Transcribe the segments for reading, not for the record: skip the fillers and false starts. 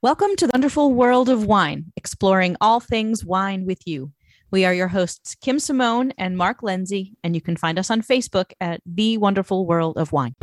Welcome to the Wonderful World of Wine, exploring all things wine with you. We are your hosts, Kim Simone and Mark Lenzi, and you can find us on Facebook at The Wonderful World of Wine.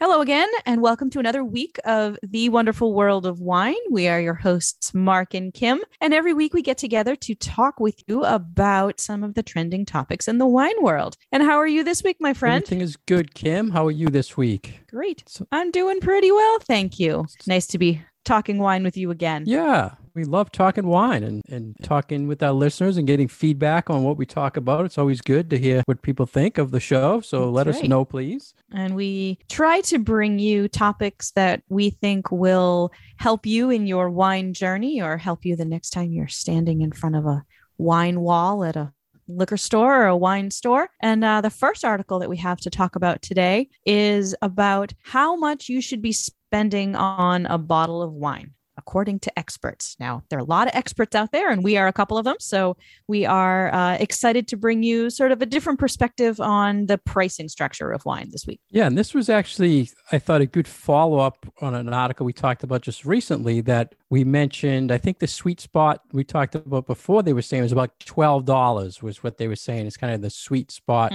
Hello again, and welcome to another week of The Wonderful World of Wine. We are your hosts, Mark and Kim, and every week we get together to talk with you about some of the trending topics in the wine world. And how are you this week, my friend? Everything is good, Kim. How are you this week? Great. I'm doing pretty well, thank you. Nice to be talking wine with you again. Yeah, we love talking wine and talking with our listeners and getting feedback on what we talk about. It's always good to hear what people think of the show. So let us know, please. And we try to bring you topics that we think will help you in your wine journey or help you the next time you're standing in front of a wine wall at a liquor store or a wine store. And the first article that we have to talk about today is about how much you should be spending on a bottle of wine, according to experts. Now, there are a lot of experts out there, and we are a couple of them. So we are excited to bring you sort of a different perspective on the pricing structure of wine this week. Yeah, and this was actually, I thought, a good follow-up on an article we talked about just recently that we mentioned. I think the sweet spot we talked about before, they were saying it was about $12 was what they were saying. It's kind of the sweet spot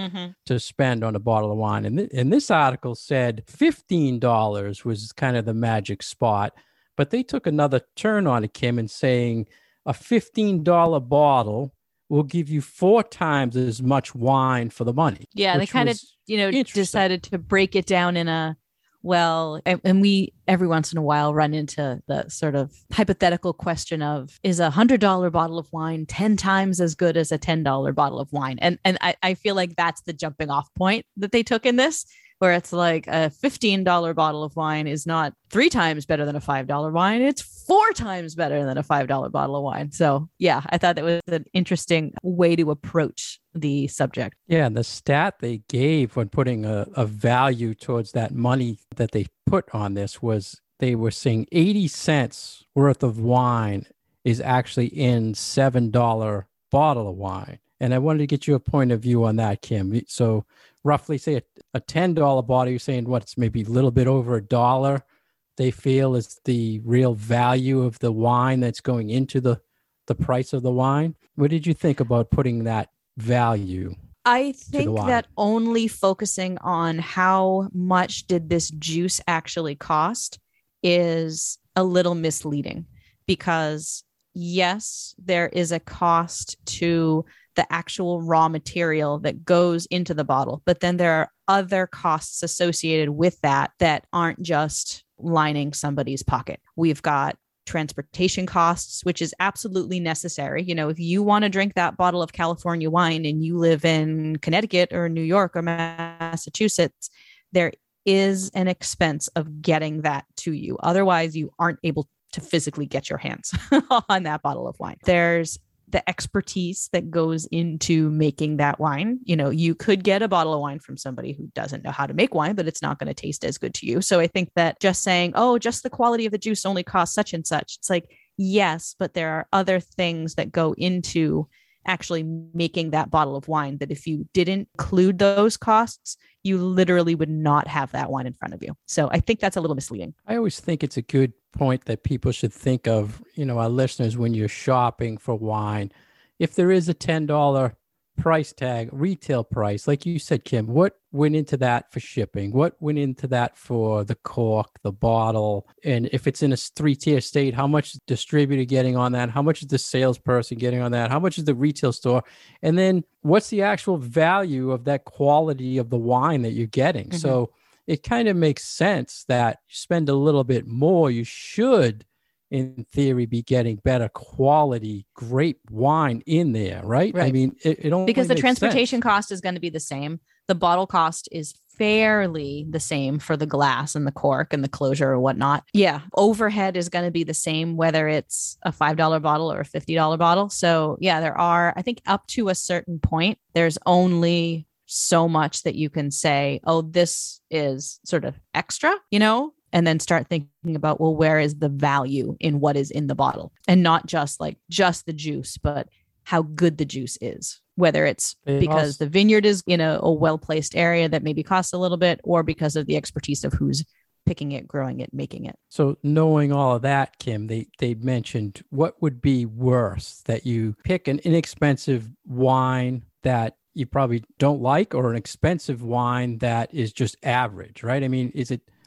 to spend on a bottle of wine. And this article said $15 was kind of the magic spot. But they took another turn on it, Kim, and saying a $15 bottle will give you 4 times as much wine for the money. Yeah, they kind of, decided to break it down in a, well, and we every once in a while run into the sort of hypothetical question of, is a $100 bottle of wine 10 times as good as a $10 bottle of wine? And I feel like that's the jumping off point that they took in this, where it's like a $15 bottle of wine is not 3 times better than a $5 wine. It's 4 times better than a $5 bottle of wine. So yeah, I thought that was an interesting way to approach the subject. Yeah. And the stat they gave when putting a value towards that money that they put on this was they were saying 80 cents worth of wine is actually in $7 bottle of wine. And I wanted to get you a point of view on that, Kim. So roughly, say a $10 bottle, you're saying what's maybe a little bit over a dollar they feel is the real value of the wine that's going into the price of the wine. What did you think about putting that value? I think that only focusing on how much did this juice actually cost is a little misleading, because yes, there is a cost to the actual raw material that goes into the bottle. But then there are other costs associated with that that aren't just lining somebody's pocket. We've got transportation costs, which is absolutely necessary. You know, if you want to drink that bottle of California wine and you live in Connecticut or New York or Massachusetts, there is an expense of getting that to you. Otherwise, you aren't able to physically get your hands on that bottle of wine. There's the expertise that goes into making that wine. You know, you could get a bottle of wine from somebody who doesn't know how to make wine, but it's not going to taste as good to you. So I think that just saying, oh, just the quality of the juice only costs such and such. It's like, yes, but there are other things that go into actually making that bottle of wine that if you didn't include those costs, you literally would not have that wine in front of you. So I think that's a little misleading. I always think it's a good point that people should think of, you know, our listeners, when you're shopping for wine, if there is a $10 price tag, retail price, like you said, Kim, what went into that for shipping? What went into that for the cork, the bottle? And if it's in a 3-tier state, how much is the distributor getting on that? How much is the salesperson getting on that? How much is the retail store? And then what's the actual value of that quality of the wine that you're getting? Mm-hmm. So it kind of makes sense that you spend a little bit more. You should, in theory, be getting better quality, great wine in there, right? I mean, it only because the transportation cost is going to be the same. The bottle cost is fairly the same for the glass and the cork and the closure or whatnot. Yeah. Overhead is going to be the same, whether it's a $5 bottle or a $50 bottle. So yeah, there are, I think up to a certain point, there's only so much that you can say, oh, this is sort of extra, you know, and then start thinking about, well, where is the value in what is in the bottle, and not just like just the juice, but how good the juice is, whether it's because the vineyard is in a well-placed area that maybe costs a little bit, or because of the expertise of who's picking it, growing it, making it. So knowing all of that, Kim, they mentioned what would be worse, that you pick an inexpensive wine that you probably don't like, or an expensive wine that is just average, right? I mean,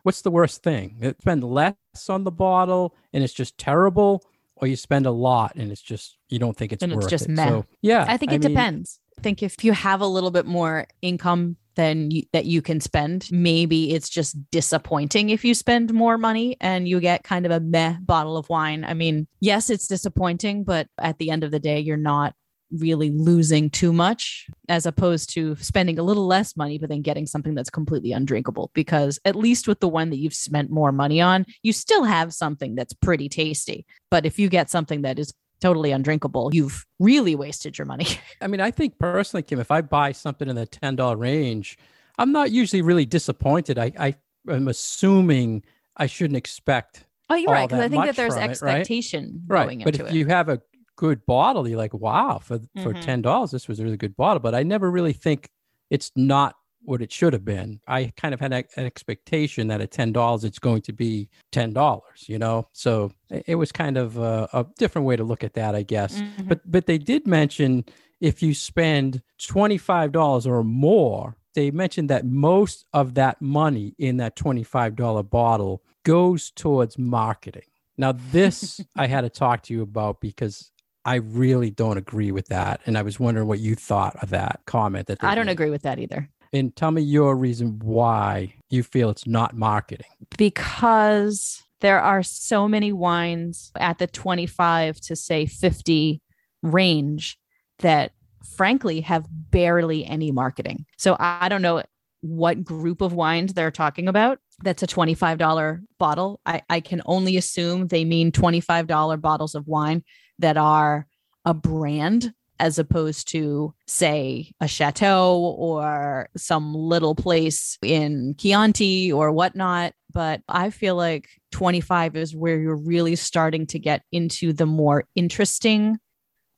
what's the worst thing? You spend less on the bottle and it's just terrible, or you spend a lot and it's just, you don't think it's worth it. And it's just meh. So, yeah. I mean, depends. I think if you have a little bit more income that you can spend, maybe it's just disappointing if you spend more money and you get kind of a meh bottle of wine. I mean, yes, it's disappointing, but at the end of the day, you're not really losing too much, as opposed to spending a little less money, but then getting something that's completely undrinkable. Because at least with the one that you've spent more money on, you still have something that's pretty tasty. But if you get something that is totally undrinkable, you've really wasted your money. I mean, I think personally, Kim, if I buy something in the $10 range, I'm not usually really disappointed. I am assuming I shouldn't expect. Oh, you're right. Because I think that there's expectation going into it. But if you have a good bottle, you're like, wow, for $10, this was a really good bottle. But I never really think it's not what it should have been. I kind of had an expectation that at $10, it's going to be $10, you know? So it was kind of a different way to look at that, I guess. Mm-hmm. But they did mention if you spend $25 or more, they mentioned that most of that money in that $25 bottle goes towards marketing. Now, this I had to talk to you about, because I really don't agree with that. And I was wondering what you thought of that comment. I don't agree with that either. And tell me your reason why you feel it's not marketing. Because there are so many wines at the 25 to say 50 range that frankly have barely any marketing. So I don't know what group of wines they're talking about. That's a $25 bottle. I can only assume they mean $25 bottles of wine that are a brand, as opposed to, say, a chateau or some little place in Chianti or whatnot. But I feel like 25 is where you're really starting to get into the more interesting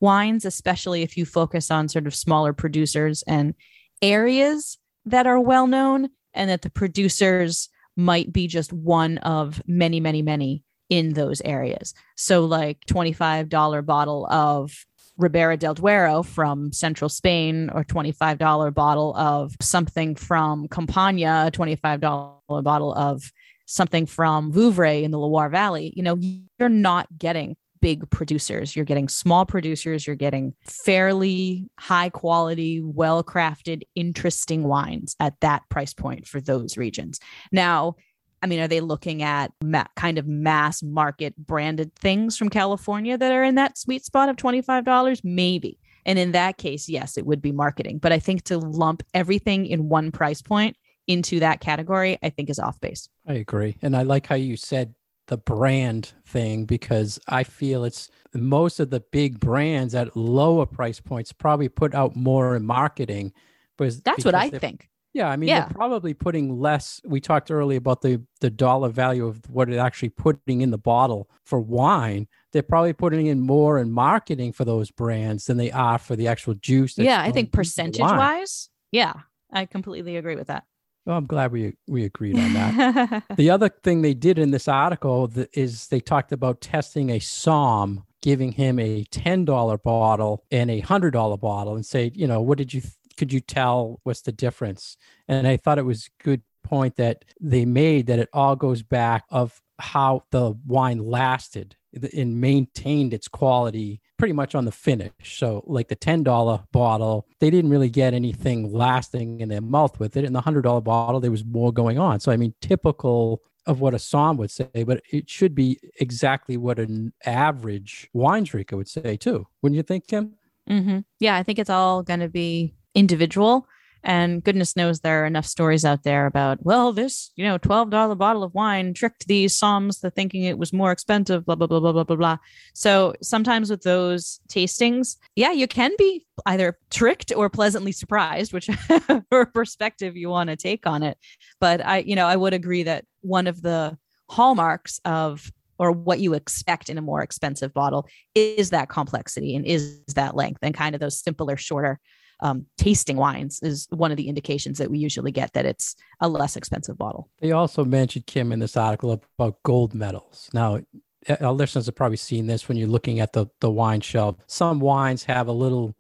wines, especially if you focus on sort of smaller producers and areas that are well known, and that the producers might be just one of many, many, many in those areas. So like $25 bottle of Ribera del Duero from central Spain, or $25 bottle of something from Campania, $25 bottle of something from Vouvray in the Loire Valley. You know, you're not getting big producers. You're getting small producers. You're getting fairly high quality, well-crafted, interesting wines at that price point for those regions. Now, I mean, are they looking at kind of mass market branded things from California that are in that sweet spot of $25? Maybe. And in that case, yes, it would be marketing. But I think to lump everything in one price point into that category, I think is off base. I agree. And I like how you said the brand thing, because I feel it's most of the big brands at lower price points probably put out more in marketing. That's what I think. Yeah, I mean, yeah. They're probably putting less. We talked earlier about the dollar value of what it's actually putting in the bottle for wine. They're probably putting in more in marketing for those brands than they are for the actual juice. Yeah, I think percentage-wise, yeah, I completely agree with that. Well, I'm glad we agreed on that. The other thing they did in this article is they talked about testing a somm, giving him a $10 bottle and a $100 bottle, and say, you know, what did you could you tell what's the difference? And I thought it was a good point that they made, that it all goes back of how the wine lasted and maintained its quality pretty much on the finish. So like the $10 bottle, they didn't really get anything lasting in their mouth with it. And the $100 bottle, there was more going on. So I mean, typical of what a somm would say, but it should be exactly what an average wine drinker would say too. Wouldn't you think, Kim? Mm-hmm. Yeah, I think it's all going to be individual. And goodness knows there are enough stories out there about, well, this, you know, $12 bottle of wine tricked these somms to thinking it was more expensive, blah, blah, blah, blah, blah, blah, blah. So sometimes with those tastings, yeah, you can be either tricked or pleasantly surprised, whichever perspective you want to take on it. But I would agree that one of the hallmarks of, or what you expect in a more expensive bottle, is that complexity and is that length, and kind of those simpler, shorter tasting wines is one of the indications that we usually get that it's a less expensive bottle. They also mentioned, Kim, in this article about gold medals. Now, our listeners have probably seen this when you're looking at the wine shelf. Some wines have a little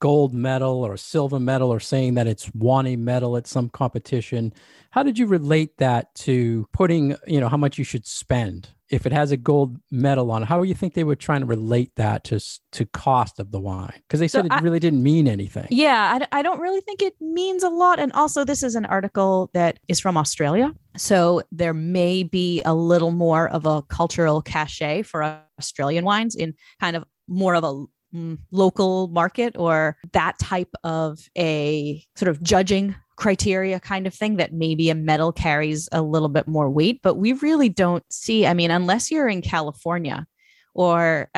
gold medal or silver medal, or saying that it's won a medal at some competition. How did you relate that to putting, you know, how much you should spend? If it has a gold medal on it, how do you think they were trying to relate that to cost of the wine? Because they said it really didn't mean anything. Yeah, I don't really think it means a lot. And also, this is an article that is from Australia, so there may be a little more of a cultural cachet for Australian wines in kind of more of a local market, or that type of a sort of judging criteria kind of thing, that maybe a medal carries a little bit more weight. But we really don't see, I mean, unless you're in California, or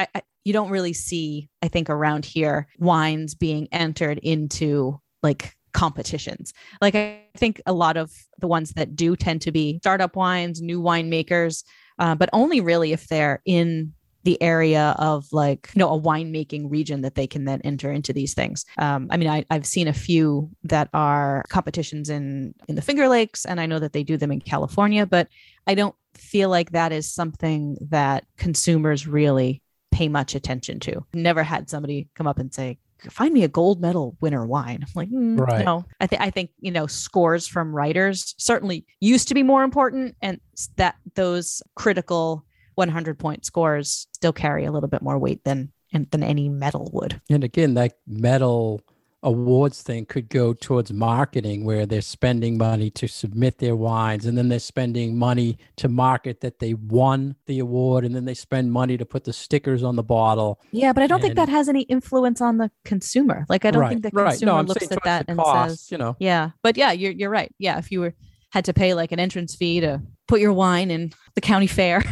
you don't really see, I think, around here, wines being entered into like competitions. Like, I think a lot of the ones that do tend to be startup wines, new winemakers, but only really if they're in the area of, like, you know, a winemaking region that they can then enter into these things. I mean, I've seen a few that are competitions in the Finger Lakes, and I know that they do them in California, but I don't feel like that is something that consumers really pay much attention to. Never had somebody come up and say, find me a gold medal winner wine. I'm like, right. No, I think, you know, scores from writers certainly used to be more important, and that those critical 100-point scores still carry a little bit more weight than any medal would. And again, that medal awards thing could go towards marketing, where they're spending money to submit their wines, and then they're spending money to market that they won the award, and then they spend money to put the stickers on the bottle. Yeah, but I don't think that has any influence on the consumer. Like, I don't think the consumer looks at that and cost, says, you know. Yeah, but yeah, you're right. Yeah, if you had to pay like an entrance fee to put your wine in the county fair.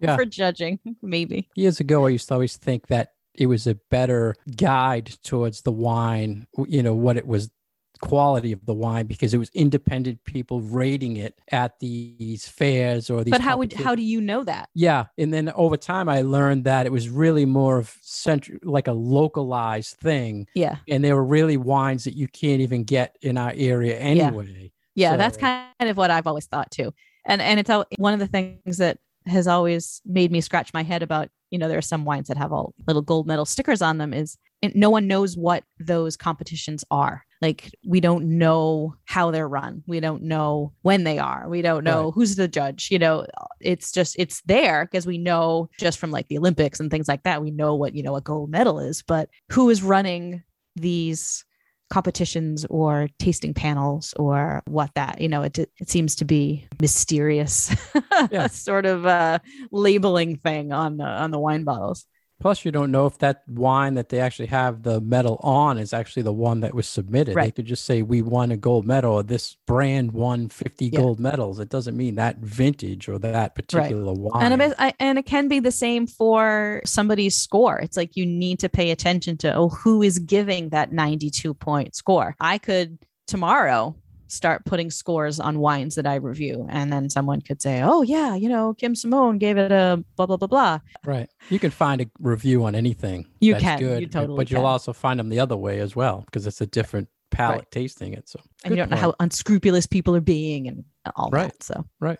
Yeah. For judging, maybe. Years ago, I used to always think that it was a better guide towards the wine, you know, what it was, quality of the wine, because it was independent people rating it at these fairs or these. But how do you know that? Yeah. And then over time, I learned that it was really more of like a localized thing. Yeah. And there were really wines that you can't even get in our area anyway. Yeah, so that's kind of what I've always thought too. And it's one of the things that has always made me scratch my head about, you know, there are some wines that have all little gold medal stickers on them, is no one knows what those competitions are. Like, we don't know how they're run. We don't know when they are. We don't know who's the judge. You know, it's there because we know just from like the Olympics and things like that, we know what, you know, a gold medal is, but who is running these competitions or tasting panels or what that, you know, it seems to be mysterious sort of labeling thing on the wine bottles. Plus, you don't know if that wine that they actually have the medal on is actually the one that was submitted. Right. They could just say, we won a gold medal, or this brand won 50 gold medals. It doesn't mean that vintage or that particular wine. And it can be the same for somebody's score. It's like, you need to pay attention to, who is giving that 92-point score. I could tomorrow start putting scores on wines that I review. And then someone could say, oh yeah, you know, Kim Simone gave it a blah, blah, blah, blah. Right. You can find a review on anything. You can. You'll also find them the other way as well, because it's a different palate tasting it. So, and you don't know how unscrupulous people are being and all that. So, right.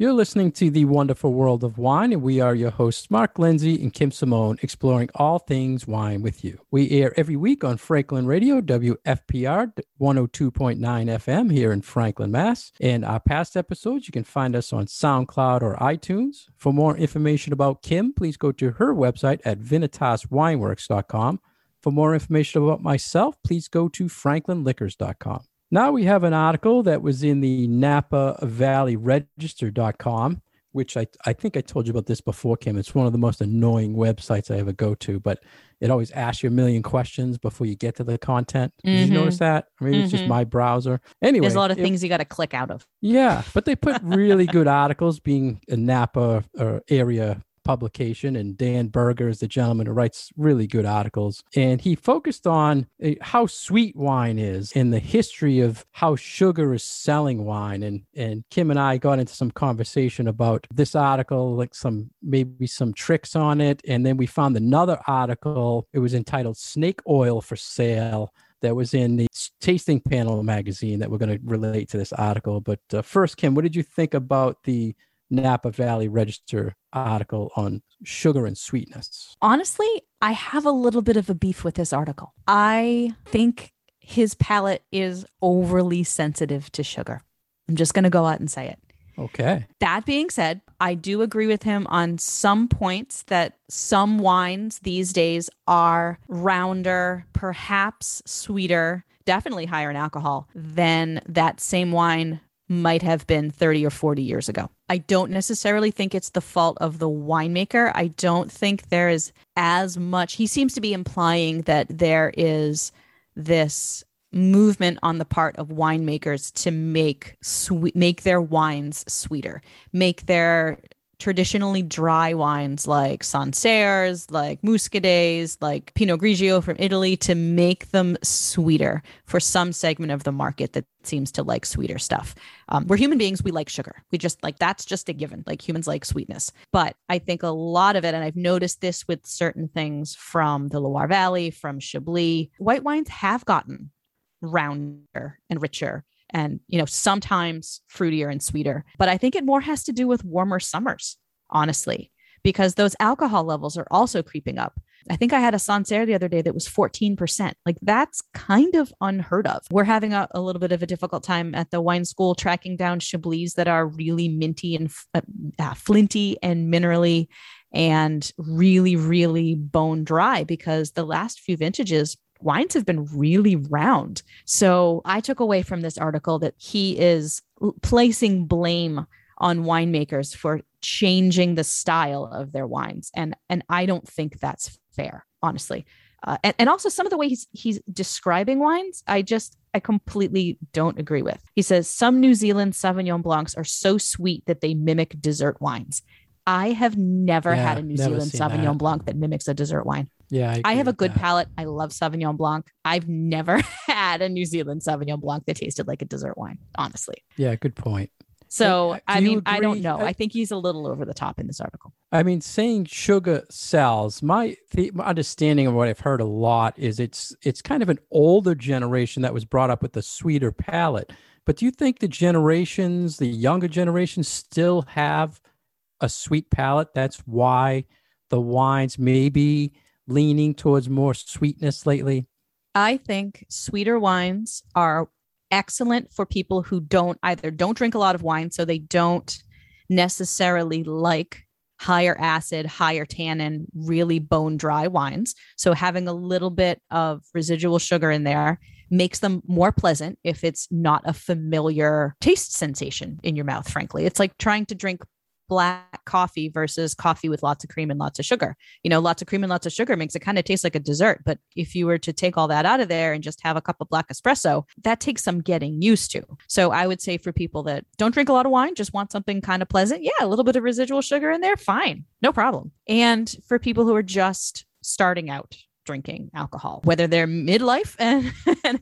You're listening to The Wonderful World of Wine, and we are your hosts, Mark Lenzi and Kim Simone, exploring all things wine with you. We air every week on Franklin Radio, WFPR 102.9 FM here in Franklin, Mass. And our past episodes, you can find us on SoundCloud or iTunes. For more information about Kim, please go to her website at vinitaswineworks.com. For more information about myself, please go to franklinliquors.com. Now we have an article that was in the Napa Valley Register.com, which I think I told you about this before, Kim. It's one of the most annoying websites I ever go to, but it always asks you a million questions before you get to the content. Mm-hmm. Did you notice that? I mean, it's just my browser. Anyway, there's a lot of things you got to click out of. Yeah, but they put really good articles, being a Napa area publication, and Dan Berger is the gentleman who writes really good articles. And he focused on how sweet wine is and the history of how sugar is selling wine. And Kim and I got into some conversation about this article, like maybe some tricks on it. And then we found another article. It was entitled Snake Oil for Sale. That was in the Tasting Panel magazine that we're going to relate to this article. But first, Kim, what did you think about the Napa Valley Register article on sugar and sweetness? Honestly, I have a little bit of a beef with this article. I think his palate is overly sensitive to sugar. I'm just going to go out and say it. Okay. That being said, I do agree with him on some points that some wines these days are rounder, perhaps sweeter, definitely higher in alcohol than that same wine might have been 30 or 40 years ago. I don't necessarily think it's the fault of the winemaker. I don't think there is as much. He seems to be implying that there is this movement on the part of winemakers to make their wines sweeter, make their traditionally dry wines like Sancerre's, like Muscadet's, like Pinot Grigio from Italy, to make them sweeter for some segment of the market that seems to like sweeter stuff. We're human beings. We like sugar. We just like, that's just a given. Like, humans like sweetness. But I think a lot of it, and I've noticed this with certain things from the Loire Valley, from Chablis, white wines have gotten rounder and richer and, you know, sometimes fruitier and sweeter. But I think it more has to do with warmer summers, honestly, because those alcohol levels are also creeping up. I think I had a Sancerre the other day that was 14%. Like, that's kind of unheard of. We're having a little bit of a difficult time at the wine school tracking down Chablis that are really minty and flinty and minerally and really, really bone dry, because the last few vintages wines have been really round. So I took away from this article that he is placing blame on winemakers for changing the style of their wines. And I don't think that's fair, honestly. And also some of the way he's describing wines, I completely don't agree with. He says, some New Zealand Sauvignon Blancs are so sweet that they mimic dessert wines. I have never had a New Zealand Sauvignon Blanc that mimics a dessert wine. Yeah, I have a good palate. I love Sauvignon Blanc. I've never had a New Zealand Sauvignon Blanc that tasted like a dessert wine, honestly. Yeah, good point. So, I mean, I don't know. I think he's a little over the top in this article. I mean, saying sugar sells, my understanding of what I've heard a lot is it's kind of an older generation that was brought up with a sweeter palate. But do you think the younger generations still have a sweet palate? That's why the wines maybe leaning towards more sweetness lately? I think sweeter wines are excellent for people who don't drink a lot of wine, so they don't necessarily like higher acid, higher tannin, really bone dry wines. So having a little bit of residual sugar in there makes them more pleasant if it's not a familiar taste sensation in your mouth, frankly. It's like trying to drink black coffee versus coffee with lots of cream and lots of sugar. You know, lots of cream and lots of sugar makes it kind of taste like a dessert. But if you were to take all that out of there and just have a cup of black espresso, that takes some getting used to. So I would say for people that don't drink a lot of wine, just want something kind of pleasant. Yeah, a little bit of residual sugar in there. Fine. No problem. And for people who are just starting out drinking alcohol, whether they're midlife and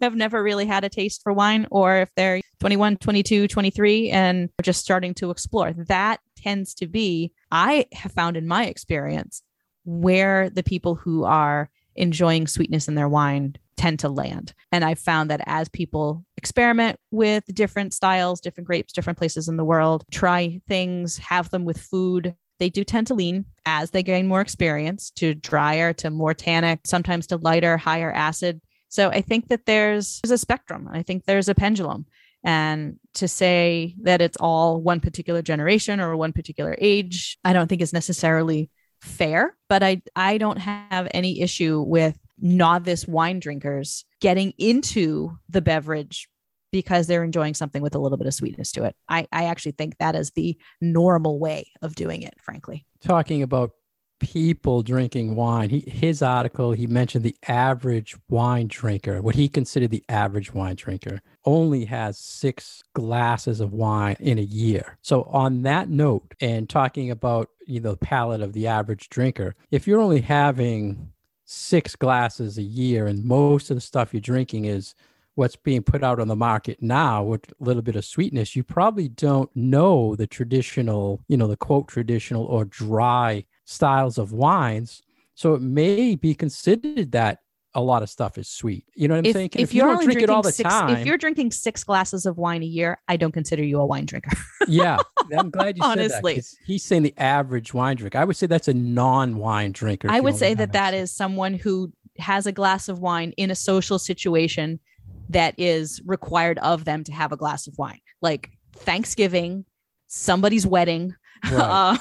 have never really had a taste for wine, or if they're 21, 22, 23, and are just starting to explore, that tends to be, I have found in my experience, where the people who are enjoying sweetness in their wine tend to land. And I've found that as people experiment with different styles, different grapes, different places in the world, try things, have them with food, they do tend to lean, as they gain more experience, to drier, to more tannic, sometimes to lighter, higher acid. So I think that there's a spectrum. I think there's a pendulum. And to say that it's all one particular generation or one particular age, I don't think is necessarily fair. But I don't have any issue with novice wine drinkers getting into the beverage because they're enjoying something with a little bit of sweetness to it. I actually think that is the normal way of doing it, frankly. Talking about people drinking wine, his article, he mentioned the average wine drinker, what he considered the average wine drinker. only has 6 glasses of wine in a year. So on that note, and talking about, you know, the palate of the average drinker, if you're only having 6 glasses a year and most of the stuff you're drinking is what's being put out on the market now with a little bit of sweetness, you probably don't know the traditional, you know, the quote traditional or dry styles of wines. So it may be considered that a lot of stuff is sweet. You know what I'm saying? If you don't drink it all the time. If you're drinking 6 glasses of wine a year, I don't consider you a wine drinker. Yeah. I'm glad you said that. He's saying the average wine drinker. I would say that's a non-wine drinker. I would say that is someone who has a glass of wine in a social situation that is required of them to have a glass of wine. Like Thanksgiving, somebody's wedding, right.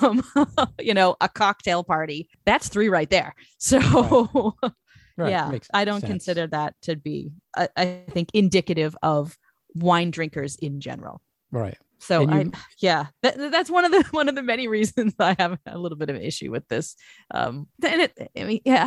You know, a cocktail party. That's 3 right there. So... Right. Right. Yeah, I don't consider that to be, I think, indicative of wine drinkers in general. Right. So that's one of the many reasons I have a little bit of an issue with this. I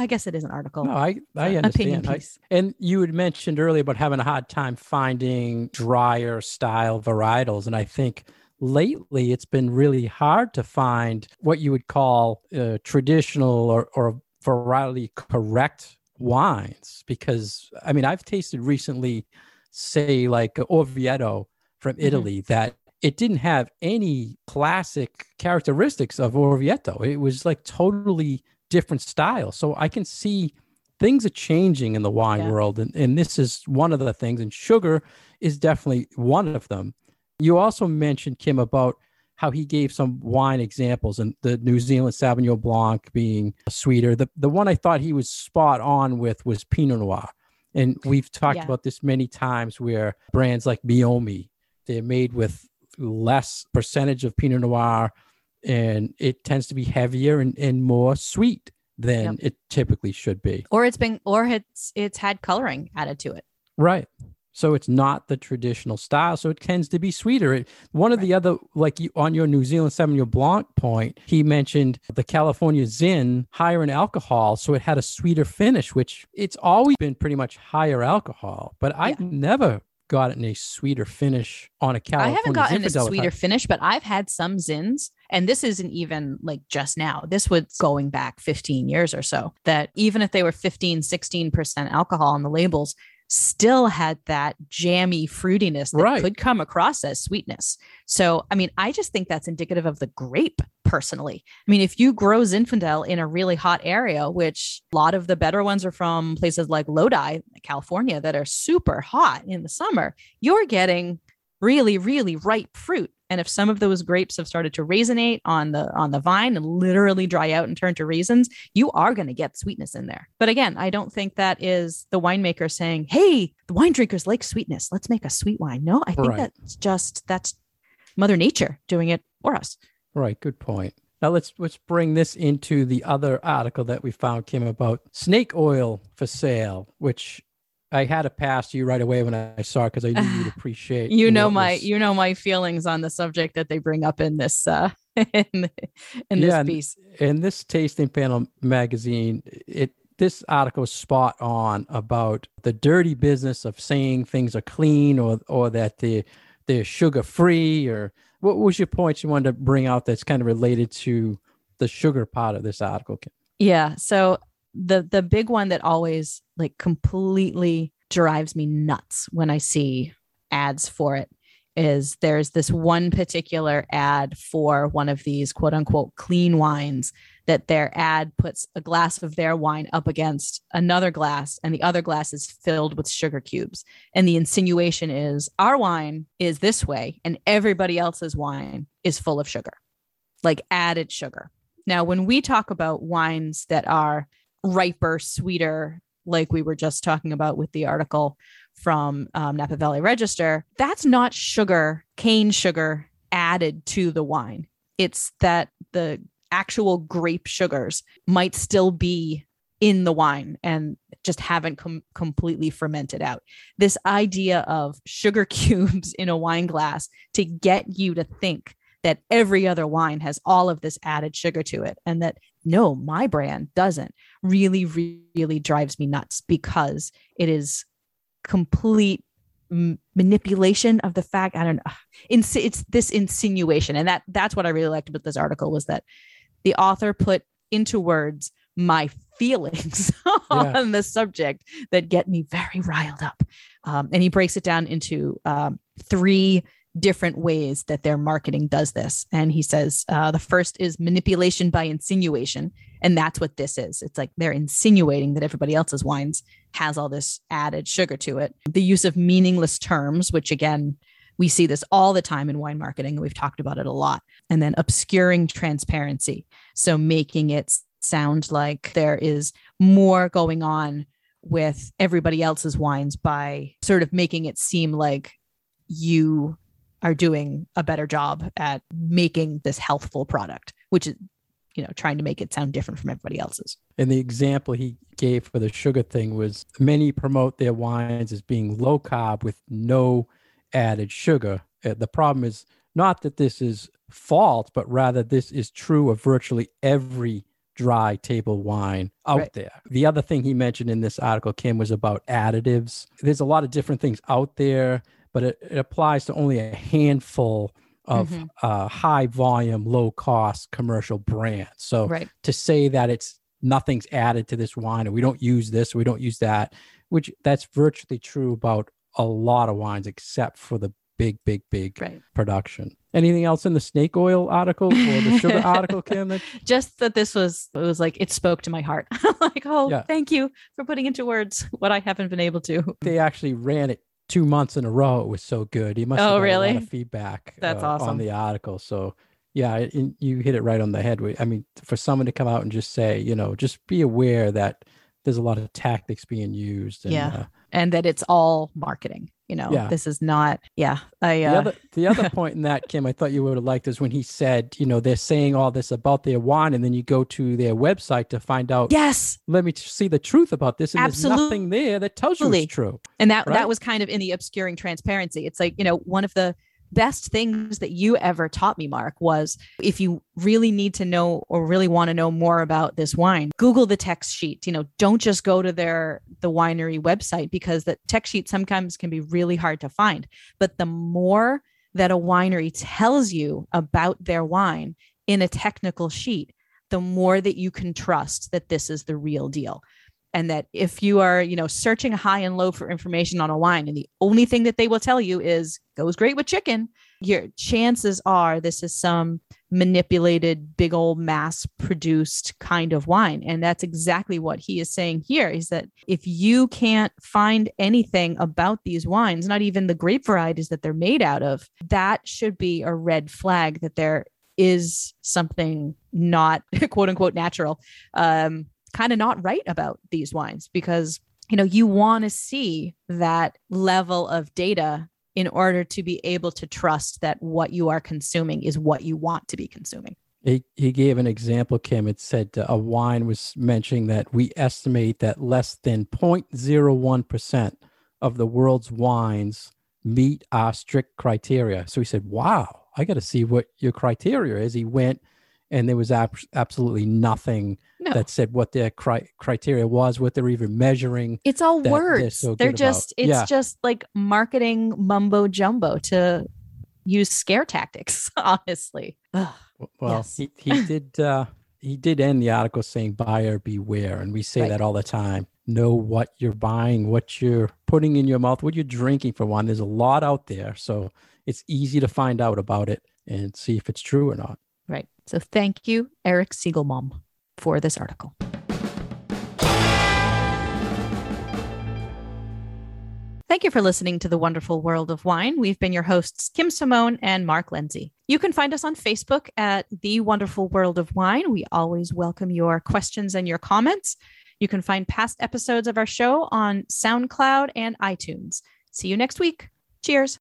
guess it is an article. No, I understand. And you had mentioned earlier about having a hard time finding drier style varietals, and I think lately it's been really hard to find what you would call traditional or variety correct wines, because I mean, I've tasted recently, say like Orvieto from Italy, that it didn't have any classic characteristics of Orvieto. It was like totally different style. So I can see things are changing in the wine world. And this is one of the things, and sugar is definitely one of them. You also mentioned, Kim, about how he gave some wine examples, and the New Zealand Sauvignon Blanc being sweeter. The one I thought he was spot on with was Pinot Noir. And we've talked about this many times, where brands like Miomi, they're made with less percentage of Pinot Noir, and it tends to be heavier and more sweet than it typically should be. Or it's had coloring added to it. Right. So it's not the traditional style. So it tends to be sweeter. One of the other, like on your New Zealand Sauvignon Blanc point, he mentioned the California Zin, higher in alcohol. So it had a sweeter finish, which it's always been pretty much higher alcohol. But I've never gotten a sweeter finish on a California Zinfandel. I haven't gotten a sweeter finish, but I've had some Zins. And this isn't even like just now. This was going back 15 years or so, that even if they were 15, 16% alcohol on the labels, still had that jammy fruitiness that could come across as sweetness. So, I mean, I just think that's indicative of the grape personally. I mean, if you grow Zinfandel in a really hot area, which a lot of the better ones are from places like Lodi, California, that are super hot in the summer, you're getting really, really ripe fruit. And if some of those grapes have started to raisinate on the vine and literally dry out and turn to raisins, you are going to get sweetness in there. But again, I don't think that is the winemaker saying, hey, the wine drinkers like sweetness, let's make a sweet wine. No, I think that's Mother Nature doing it for us. Right. Good point. Now let's bring this into the other article that we found, Kim, about snake oil for sale, which I had to pass you right away when I saw it, because I knew you'd appreciate. You know my feelings on the subject that they bring up in this this piece. And this Tasting Panel magazine, this article is spot on about the dirty business of saying things are clean or that they're sugar free. Or what was your point you wanted to bring out that's kind of related to the sugar part of this article, Kim? Yeah. So the big one that always like completely drives me nuts when I see ads for it is there's this one particular ad for one of these quote unquote clean wines, that their ad puts a glass of their wine up against another glass, and the other glass is filled with sugar cubes. And the insinuation is our wine is this way and everybody else's wine is full of sugar, like added sugar. Now, when we talk about wines that are riper, sweeter, like we were just talking about with the article from Napa Valley Register, that's not sugar, cane sugar added to the wine. It's that the actual grape sugars might still be in the wine and just haven't completely fermented out. This idea of sugar cubes in a wine glass to get you to think that every other wine has all of this added sugar to it, and that no, my brand doesn't, really, really drives me nuts, because it is complete manipulation of the fact, I don't know. It's this insinuation. And that's what I really liked about this article, was that the author put into words my feelings on the subject that get me very riled up. And he breaks it down into three different ways that their marketing does this. And he says the first is manipulation by insinuation. And that's what this is. It's like they're insinuating that everybody else's wines has all this added sugar to it. The use of meaningless terms, which again, we see this all the time in wine marketing. And we've talked about it a lot. And then obscuring transparency. So making it sound like there is more going on with everybody else's wines by sort of making it seem like you are doing a better job at making this healthful product, which is, you know, trying to make it sound different from everybody else's. And the example he gave for the sugar thing was many promote their wines as being low carb with no added sugar. The problem is not that this is false, but rather this is true of virtually every dry table wine out there. The other thing he mentioned in this article, Kim, was about additives. There's a lot of different things out there, but it applies to only a handful of high volume, low cost commercial brands. So to say that it's nothing's added to this wine, or we don't use this, or we don't use that, which that's virtually true about a lot of wines, except for the big production. Anything else in the snake oil article or the sugar article, Kim? Just that it was like, it spoke to my heart. Like, thank you for putting into words what I haven't been able to. They actually ran it 2 months in a row. It was so good. He must have a lot of feedback awesome. On the article. So yeah, you hit it right on the head. I mean, for someone to come out and just say, you know, just be aware that there's a lot of tactics being used. And, and that it's all marketing, you know, this is not, The other point in that, Kim, I thought you would have liked is when he said, you know, they're saying all this about their wine and then you go to their website to find out, let me see the truth about this. And there's nothing there that tells you it's true. And that was kind of in the obscuring transparency. It's like, you know, one of the best things that you ever taught me, Mark, was if you really need to know or really want to know more about this wine, Google the text sheet. You know, don't just go to the winery website, because the text sheet sometimes can be really hard to find. But the more that a winery tells you about their wine in a technical sheet, the more that you can trust that this is the real deal. And that if you are, you know, searching high and low for information on a wine and the only thing that they will tell you is goes great with chicken, your chances are this is some manipulated, big old mass produced kind of wine. And that's exactly what he is saying here, is that if you can't find anything about these wines, not even the grape varieties that they're made out of, that should be a red flag that there is something not quote unquote natural, kind of not right about these wines, because, you know, you want to see that level of data in order to be able to trust that what you are consuming is what you want to be consuming. He gave an example, Kim. It said a wine was mentioning that we estimate that less than 0.01% of the world's wines meet our strict criteria. So he said, wow, I got to see what your criteria is. He went and there was absolutely nothing that said what their criteria was, what they're even measuring. It's all words. They're just, just like marketing mumbo jumbo to use scare tactics, honestly. Ugh. Well, he did. He did end the article saying buyer beware. And we say that all the time. Know what you're buying, what you're putting in your mouth, what you're drinking for one. There's a lot out there. So it's easy to find out about it and see if it's true or not. Right. So thank you, Eric Siegelbaum, for this article. Thank you for listening to The Wonderful World of Wine. We've been your hosts, Kim Simone and Mark Lenzi. You can find us on Facebook at The Wonderful World of Wine. We always welcome your questions and your comments. You can find past episodes of our show on SoundCloud and iTunes. See you next week. Cheers.